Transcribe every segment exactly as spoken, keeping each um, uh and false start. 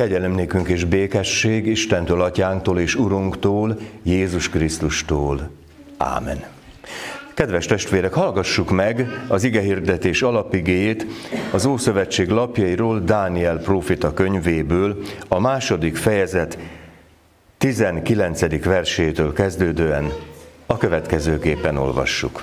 Kegyelem nékünk és békesség Istentől, Atyánktól és Urunktól, Jézus Krisztustól. Ámen. Kedves testvérek, hallgassuk meg az igehirdetés alapigéjét az Ószövetség lapjairól Dániel próféta könyvéből, a második fejezet tizenkilencedik versétől kezdődően a következőképpen olvassuk.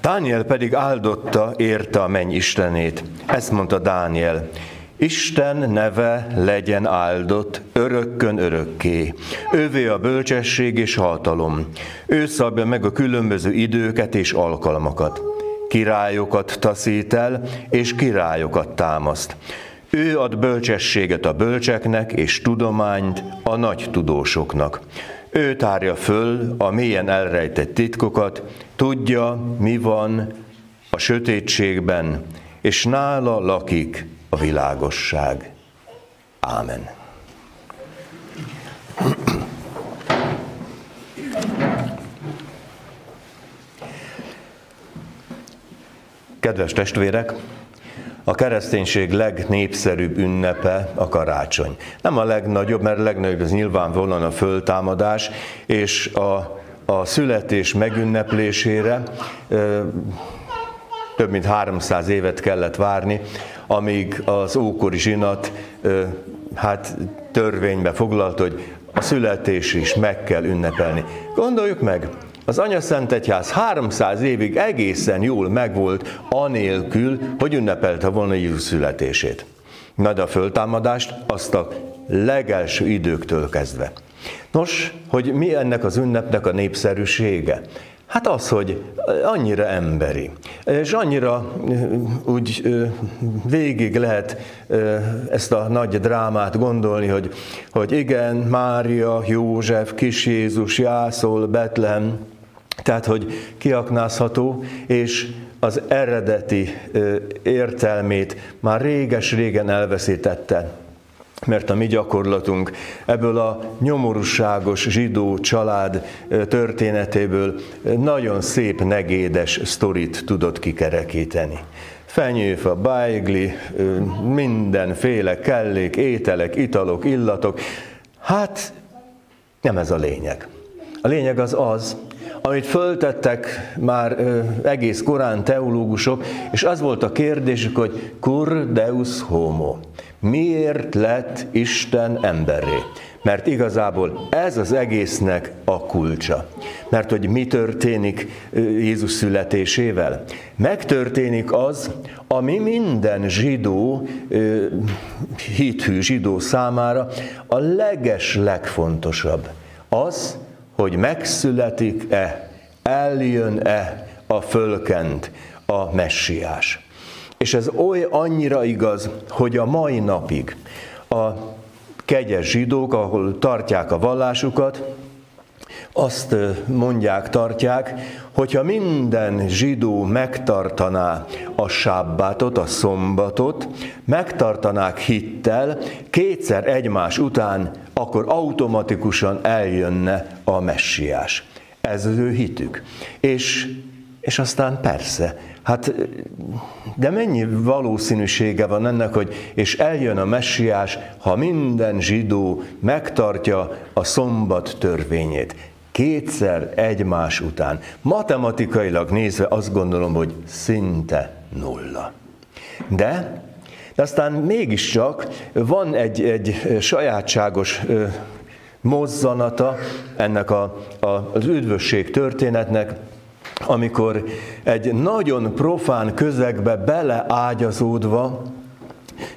Dániel pedig áldotta érte a menny Istenét. Ezt mondta Dániel: Isten neve legyen áldott örökkön örökké. Ővé a bölcsesség és hatalom. Ő szabja meg a különböző időket és alkalmakat. Királyokat taszít el, és királyokat támaszt. Ő ad bölcsességet a bölcseknek, és tudományt a nagy tudósoknak. Ő tárja föl a mélyen elrejtett titkokat, tudja, mi van a sötétségben, és nála lakik a világosság. Ámen. Kedves testvérek, a kereszténység legnépszerűbb ünnepe a karácsony. Nem a legnagyobb, mert a legnagyobb az nyilvánvalóan a föltámadás, és a, a születés megünneplésére ö, több mint háromszáz évet kellett várni, amíg az ókori zsinat ö, hát törvénybe foglalta, hogy a születés is meg kell ünnepelni. Gondoljuk meg! Az Anyaszent Egyház háromszáz évig egészen jól megvolt, anélkül, hogy ünnepelte volna Jézus születését. Na de a föltámadást azt a legelső időktől kezdve. Nos, hogy mi ennek az ünnepnek a népszerűsége? Hát az, hogy annyira emberi, és annyira úgy végig lehet ezt a nagy drámát gondolni, hogy, hogy igen, Mária, József, kis Jézus, Jászol, Betlehem, tehát, hogy kiaknázható, és az eredeti értelmét már réges-régen elveszítette. Mert a mi gyakorlatunk ebből a nyomorúságos zsidó család történetéből nagyon szép negédes sztorit tudott kikerekíteni. Fenyőfa, bájgli, mindenféle kellék, ételek, italok, illatok. Hát nem ez a lényeg. A lényeg az az, amit föltettek már ö, egész korán teológusok, és az volt a kérdésük, hogy cur deus homo. Miért lett Isten emberré? Mert igazából ez az egésznek a kulcsa. Mert hogy mi történik Jézus születésével? Megtörténik az, ami minden zsidó, hithű zsidó számára a leges legfontosabb. Az, hogy megszületik-e, eljön-e a fölkent a messiás. És ez oly annyira igaz, hogy a mai napig a kegyes zsidók, ahol tartják a vallásukat, azt mondják, tartják, hogyha minden zsidó megtartaná a sábbátot, a szombatot, megtartanák hittel kétszer egymás után, akkor automatikusan eljönne a messiás. Ez az ő hitük. És, és aztán persze, hát de mennyi valószínűsége van ennek, hogy és eljön a messiás, ha minden zsidó megtartja a szombat törvényét. Kétszer egymás után. Matematikailag nézve azt gondolom, hogy szinte nulla. De, de aztán mégiscsak van egy, egy sajátságos mozzanata ennek a, a, az üdvösség történetnek, amikor egy nagyon profán közegbe beleágyazódva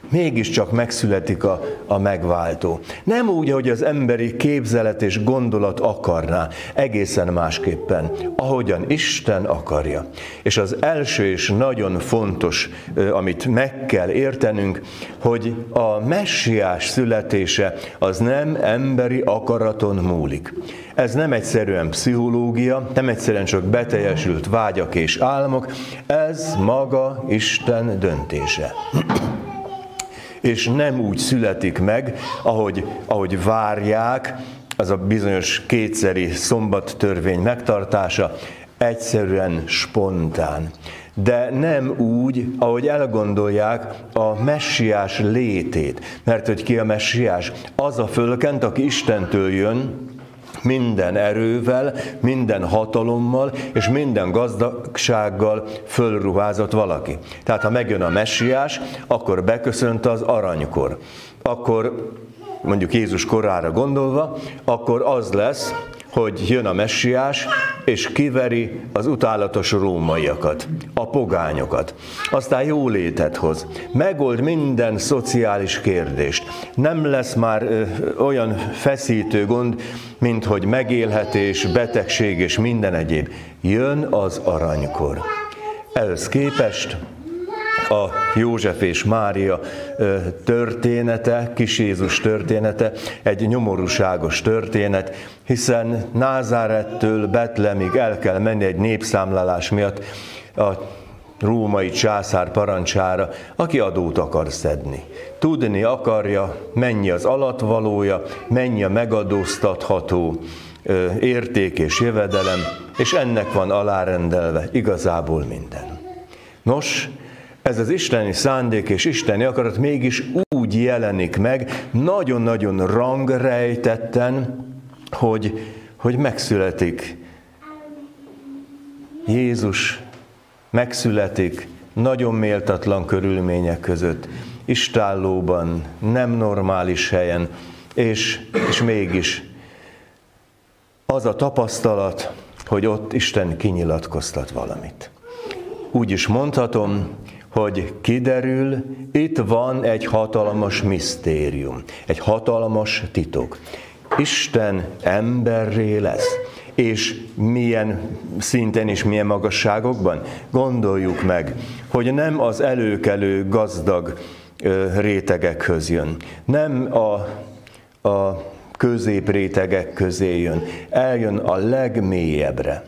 mégiscsak megszületik a, a megváltó. Nem úgy, ahogy az emberi képzelet és gondolat akarná, egészen másképpen, ahogyan Isten akarja. És az első és nagyon fontos, amit meg kell értenünk, hogy a messiás születése az nem emberi akaraton múlik. Ez nem egyszerűen pszichológia, nem egyszerűen csak beteljesült vágyak és álmok, ez maga Isten döntése. És nem úgy születik meg, ahogy, ahogy várják, az a bizonyos kétszeri szombattörvény megtartása, egyszerűen spontán. de nem úgy, ahogy elgondolják a messiás létét. Mert hogy ki a messiás? Az a fölkent, aki Istentől jön, minden erővel, minden hatalommal és minden gazdagsággal fölruházott valaki. Tehát ha megjön a messiás, akkor beköszönt az aranykor. Akkor, mondjuk Jézus korára gondolva, akkor az lesz, hogy jön a messiás, és kiveri az utálatos rómaiakat, a pogányokat. Aztán jólétet hoz. Megold minden szociális kérdést. Nem lesz már ö, olyan feszítő gond, mint hogy megélhetés, betegség és minden egyéb. Jön az aranykor. Ehhez képest a József és Mária története, kis Jézus története egy nyomorúságos történet, hiszen Názárettől Betlehemig el kell menni egy népszámlálás miatt a római császár parancsára, aki adót akar szedni. Tudni akarja, mennyi az alatvalója, mennyi a megadóztatható érték és jövedelem, és ennek van alárendelve igazából minden. Nos, ez az isteni szándék és isteni akarat mégis úgy jelenik meg, nagyon-nagyon rangrejtetten, hogy, hogy megszületik. Jézus megszületik nagyon méltatlan körülmények között, istállóban, nem normális helyen, és, és mégis az a tapasztalat, hogy ott Isten kinyilatkoztat valamit. Úgy is mondhatom, hogy kiderül, itt van egy hatalmas misztérium, egy hatalmas titok. Isten emberré lesz. És milyen szinten és milyen magasságokban? Gondoljuk meg, hogy nem az előkelő gazdag rétegekhöz jön, nem a, a középrétegek közé jön, eljön a legmélyebbre.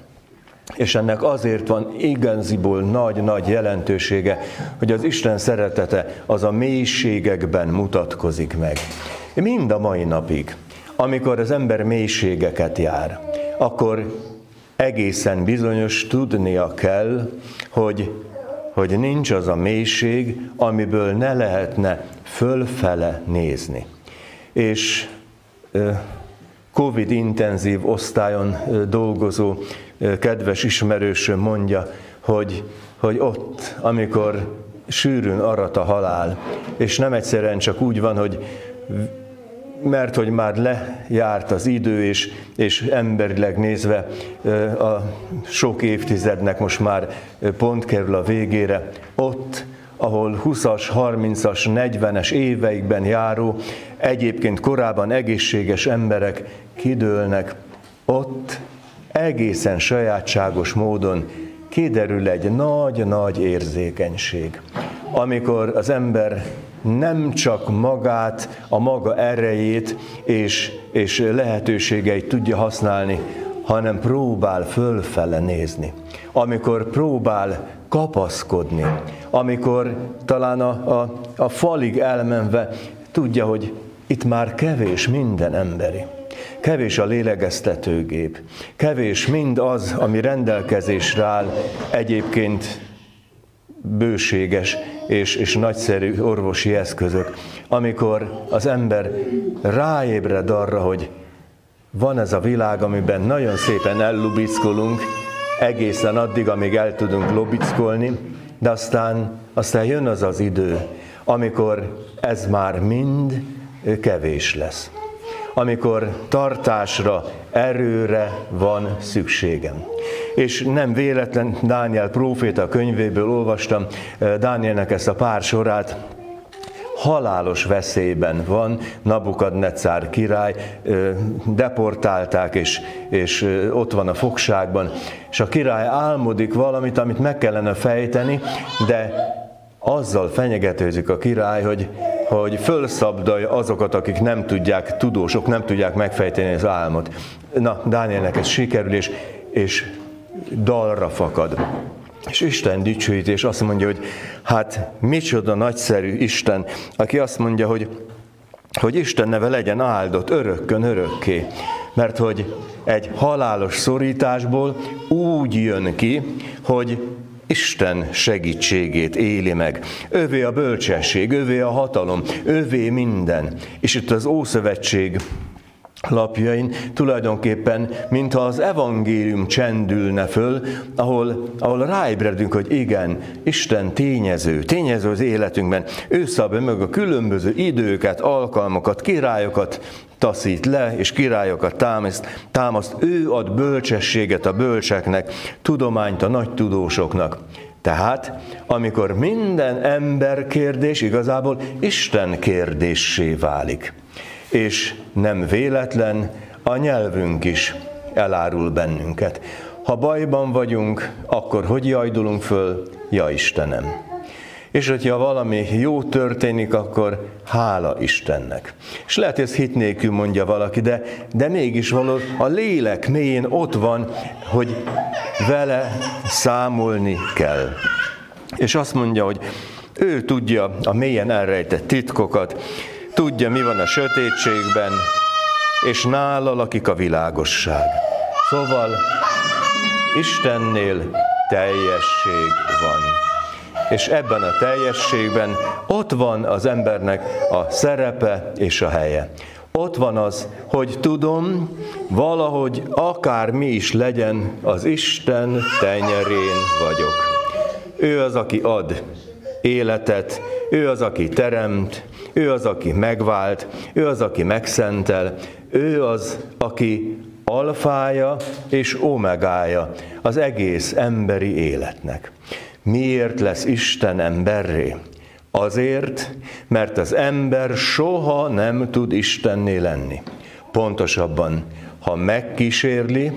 És ennek azért van igaziból nagy-nagy jelentősége, hogy az Isten szeretete az a mélységekben mutatkozik meg. Mind a mai napig, amikor az ember mélységeket jár, akkor egészen bizonyos tudnia kell, hogy, hogy nincs az a mélység, amiből ne lehetne fölfele nézni. És Covid intenzív osztályon dolgozó kedves ismerősöm mondja, hogy, hogy ott, amikor sűrűn arat a halál, és nem egyszerűen csak úgy van, hogy mert hogy már lejárt az idő, és, és emberileg nézve a sok évtizednek most már pont kerül a végére, ott, ahol huszas, harmincas, negyvenes éveikben járó, egyébként korábban egészséges emberek kidőlnek, ott egészen sajátságos módon kiderül egy nagy-nagy érzékenység, amikor az ember nem csak magát, a maga erejét és, és lehetőségeit tudja használni, hanem próbál fölfele nézni, amikor próbál kapaszkodni, amikor talán a, a, a falig elmenve tudja, hogy itt már kevés minden emberi. Kevés a lélegeztetőgép, kevés mind az, ami rendelkezésre áll, egyébként bőséges és, és nagyszerű orvosi eszközök, amikor az ember ráébred arra, hogy van ez a világ, amiben nagyon szépen ellubickolunk, egészen addig, amíg el tudunk lobickolni, de aztán, aztán jön az az idő, amikor ez már mind kevés lesz. Amikor tartásra, erőre van szükségem. És nem véletlen, Dániel próféta könyvéből olvastam Dánielnek ezt a pár sorát, halálos veszélyben van Nabukadnecár király, deportálták, és, és ott van a fogságban, és a király álmodik valamit, amit meg kellene fejteni, de azzal fenyegetőzik a király, hogy, hogy fölszabdalja azokat, akik nem tudják, tudósok nem tudják megfejteni az álmot. Na, Dánielnek ez sikerül, és, és dalra fakad. És Isten dicsőítés azt mondja, hogy hát micsoda nagyszerű Isten, aki azt mondja, hogy, hogy Isten neve legyen áldott örökkön örökké. Mert hogy egy halálos szorításból úgy jön ki, hogy Isten segítségét éli meg. Övé a bölcsesség, övé a hatalom, övé minden. És itt az Ószövetség lapjain tulajdonképpen, mintha az evangélium csendülne föl, ahol, ahol ráébredünk, hogy igen, Isten tényező, tényező az életünkben. Ő szabja meg a különböző időket, alkalmakat, királyokat taszít le, és királyokat támaszt, támaszt. Ő ad bölcsességet a bölcseknek, tudományt a nagy tudósoknak. Tehát, amikor minden ember kérdés igazából Isten kérdéssé válik. És nem véletlen, a nyelvünk is elárul bennünket. Ha bajban vagyunk, akkor hogy jajdulunk föl? Ja Istenem! És hogyha valami jó történik, akkor hála Istennek. És lehet, ezt hit nélkül mondja valaki, de, de mégis való, a lélek mélyén ott van, hogy vele számolni kell. És azt mondja, hogy ő tudja a mélyen elrejtett titkokat, tudja, mi van a sötétségben, és nála lakik a világosság. Szóval Istennél teljesség van. És ebben a teljességben ott van az embernek a szerepe és a helye. Ott van az, hogy tudom, valahogy akármi is legyen, az Isten tenyerén vagyok. Ő az, aki ad életet, ő az, aki teremt, ő az, aki megvált, ő az, aki megszentel, ő az, aki alfája és omegája az egész emberi életnek. Miért lesz Isten emberré? Azért, mert az ember soha nem tud Istenné lenni. Pontosabban, ha megkísérli,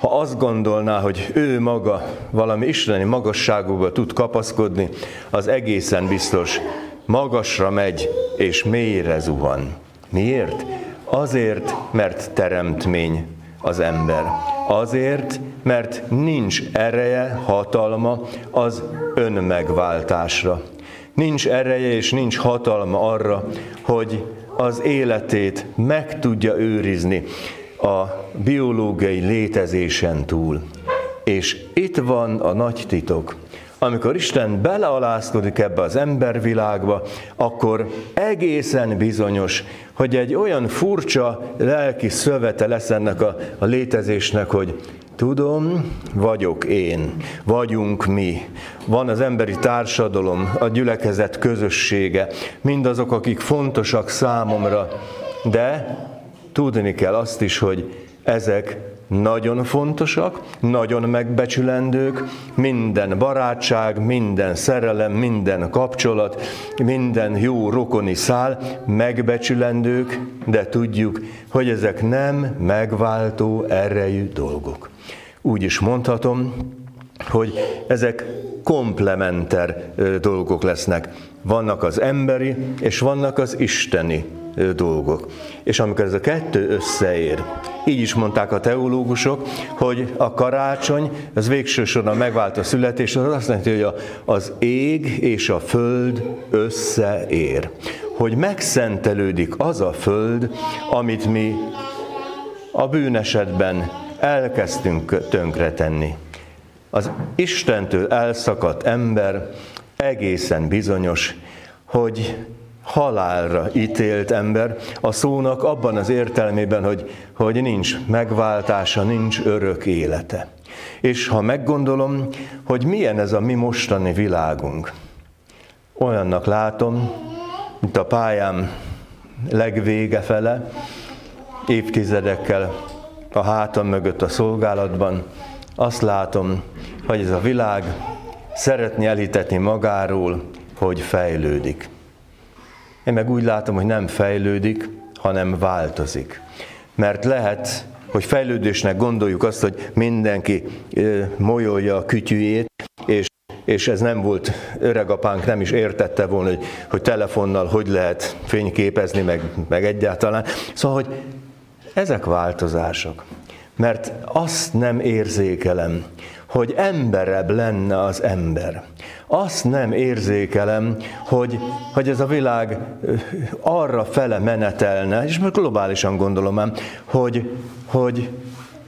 ha azt gondolná, hogy ő maga valami isteni magasságokba tud kapaszkodni, az egészen biztos, magasra megy és mélyre zuhan. Miért? Azért, mert teremtmény az ember. Azért, mert nincs ereje, hatalma az önmegváltásra. Nincs ereje és nincs hatalma arra, hogy az életét meg tudja őrizni a biológiai létezésen túl. És itt van a nagy titok. Amikor Isten belealászkodik ebbe az embervilágba, akkor egészen bizonyos, hogy egy olyan furcsa lelki szövete lesz ennek a, a létezésnek, hogy tudom, vagyok én, vagyunk mi, van az emberi társadalom, a gyülekezet közössége, mindazok, akik fontosak számomra, de tudni kell azt is, hogy ezek nagyon fontosak, nagyon megbecsülendők, minden barátság, minden szerelem, minden kapcsolat, minden jó rokoni szál megbecsülendők, de tudjuk, hogy ezek nem megváltó erejű dolgok. Úgy is mondhatom, hogy ezek komplementer dolgok lesznek. Vannak az emberi, és vannak az isteni dolgok. És amikor ez a kettő összeér, így is mondták a teológusok, hogy a karácsony, az végső soron megvált a születés, az azt jelenti, hogy az ég és a föld összeér. Hogy megszentelődik az a föld, amit mi a bűnesetben elkezdtünk tönkretenni. Az Istentől elszakadt ember egészen bizonyos, hogy halálra ítélt ember a szónak abban az értelmében, hogy, hogy nincs megváltása, nincs örök élete. És ha meggondolom, hogy milyen ez a mi mostani világunk, olyannak látom, mint a pályám legvége fele, évtizedekkel a hátam mögött a szolgálatban, azt látom, hogy ez a világ szeretné elhitetni magáról, hogy fejlődik. Én meg úgy látom, hogy nem fejlődik, hanem változik. Mert lehet, hogy fejlődésnek gondoljuk azt, hogy mindenki molyolja a kütyüjét, és, és ez nem volt, öregapánk nem is értette volna, hogy, hogy telefonnal hogy lehet fényképezni, meg, meg egyáltalán. Szóval, hogy ezek változások. Mert azt nem érzékelem, hogy emberebb lenne az ember. Azt nem érzékelem, hogy, hogy ez a világ arra fele menetelne, és most globálisan gondolom ám, hogy, hogy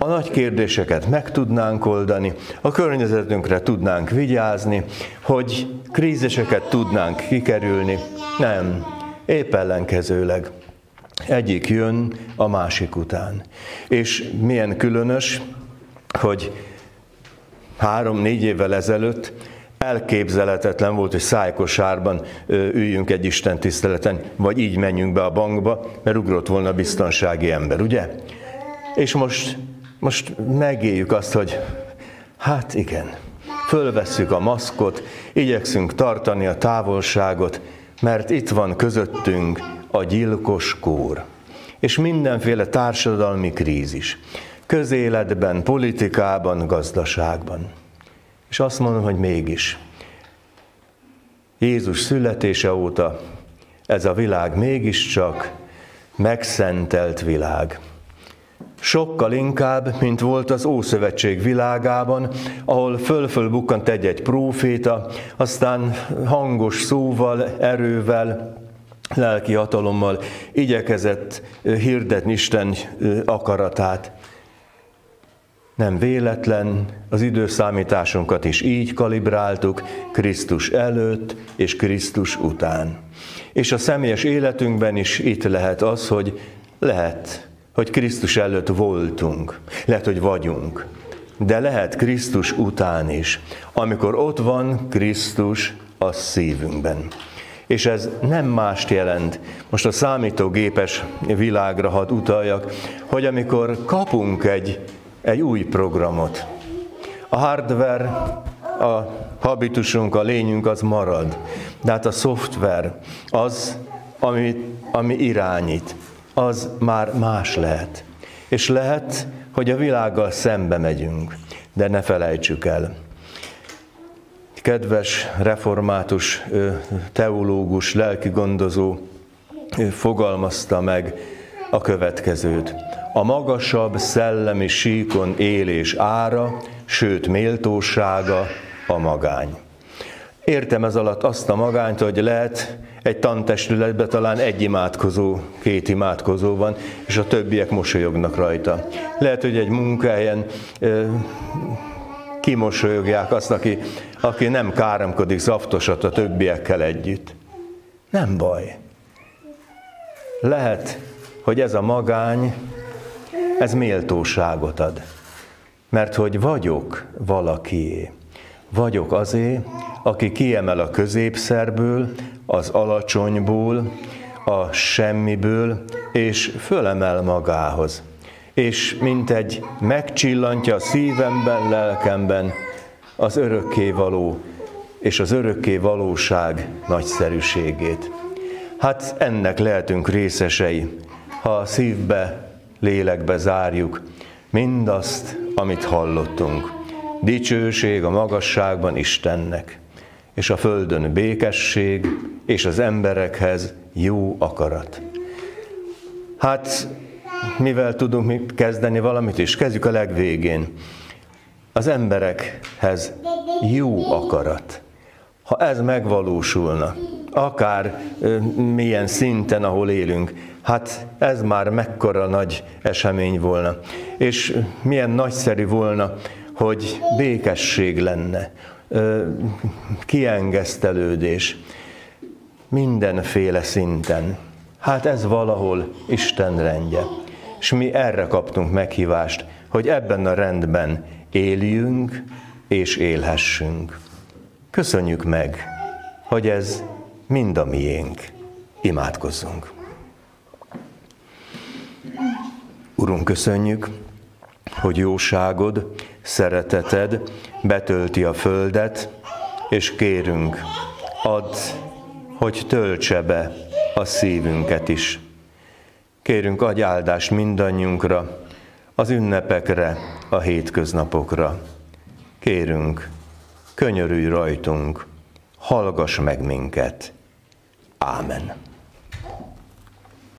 a nagy kérdéseket meg tudnánk oldani, a környezetünkre tudnánk vigyázni, hogy kríziseket tudnánk kikerülni. Nem, épp ellenkezőleg. Egyik jön a másik után. És milyen különös, hogy három-négy évvel ezelőtt elképzelhetetlen volt, hogy szájkosárban üljünk egy istentiszteleten, vagy így menjünk be a bankba, mert ugrott volna biztonsági ember, ugye? És most, most megéljük azt, hogy hát igen, fölvesszük a maszkot, igyekszünk tartani a távolságot, mert itt van közöttünk a gyilkos kór. És mindenféle társadalmi krízis. Közéletben, politikában, gazdaságban. És azt mondom, hogy mégis. Jézus születése óta ez a világ mégiscsak megszentelt világ. Sokkal inkább, mint volt az Ószövetség világában, ahol föl-fölbukkant egy-egy próféta, aztán hangos szóval, erővel, lelki hatalommal igyekezett hirdetni Isten akaratát. Nem véletlen, az időszámításunkat is így kalibráltuk, Krisztus előtt és Krisztus után. És a személyes életünkben is itt lehet az, hogy lehet, hogy Krisztus előtt voltunk, lehet, hogy vagyunk, de lehet Krisztus után is, amikor ott van Krisztus a szívünkben. És ez nem mást jelent, most a számítógépes világra hadd utaljak, hogy amikor kapunk egy, egy új programot, a hardware, a habitusunk, a lényünk az marad, de hát a szoftver az, ami, ami irányít, az már más lehet. És lehet, hogy a világgal szembe megyünk, de ne felejtsük el. Kedves református teológus, lelkigondozó fogalmazta meg a következőt. A magasabb szellemi síkon élés ára, sőt méltósága a magány. Értem ez alatt azt a magányt, hogy lehet egy tantestületben talán egy imádkozó, két imádkozó van, és a többiek mosolyognak rajta. Lehet, hogy egy munkahelyen ö, kimosolyogják azt, aki, aki nem káromkodik zaftosat a többiekkel együtt. Nem baj. Lehet, hogy ez a magány, ez méltóságot ad. Mert hogy vagyok valakié. Vagyok azé, aki kiemel a középszerből, az alacsonyból, a semmiből, és fölemel magához. És mintegy megcsillantja a szívemben, lelkemben az örökkévaló és az örökké valóság nagyszerűségét. Hát ennek lehetünk részesei, ha a szívbe, lélekbe zárjuk mindazt, amit hallottunk. Dicsőség a magasságban Istennek, és a földön békesség, és az emberekhez jó akarat. Hát, mivel tudunk mi kezdeni valamit is? Kezdjük a legvégén. Az emberekhez jó akarat. Ha ez megvalósulna, akár milyen szinten, ahol élünk, hát ez már mekkora nagy esemény volna. És milyen nagyszerű volna, hogy békesség lenne, kiengesztelődés, mindenféle szinten. Hát ez valahol Isten rendje. És mi erre kaptunk meghívást, hogy ebben a rendben éljünk és élhessünk. Köszönjük meg, hogy ez mind a miénk. Imádkozzunk. Urunk, köszönjük, hogy jóságod, szereteted betölti a földet, és kérünk, add, hogy töltse be a szívünket is. Kérünk, adj áldást mindannyiunkra, az ünnepekre, a hétköznapokra. Kérünk, könyörülj rajtunk, hallgass meg minket. Ámen.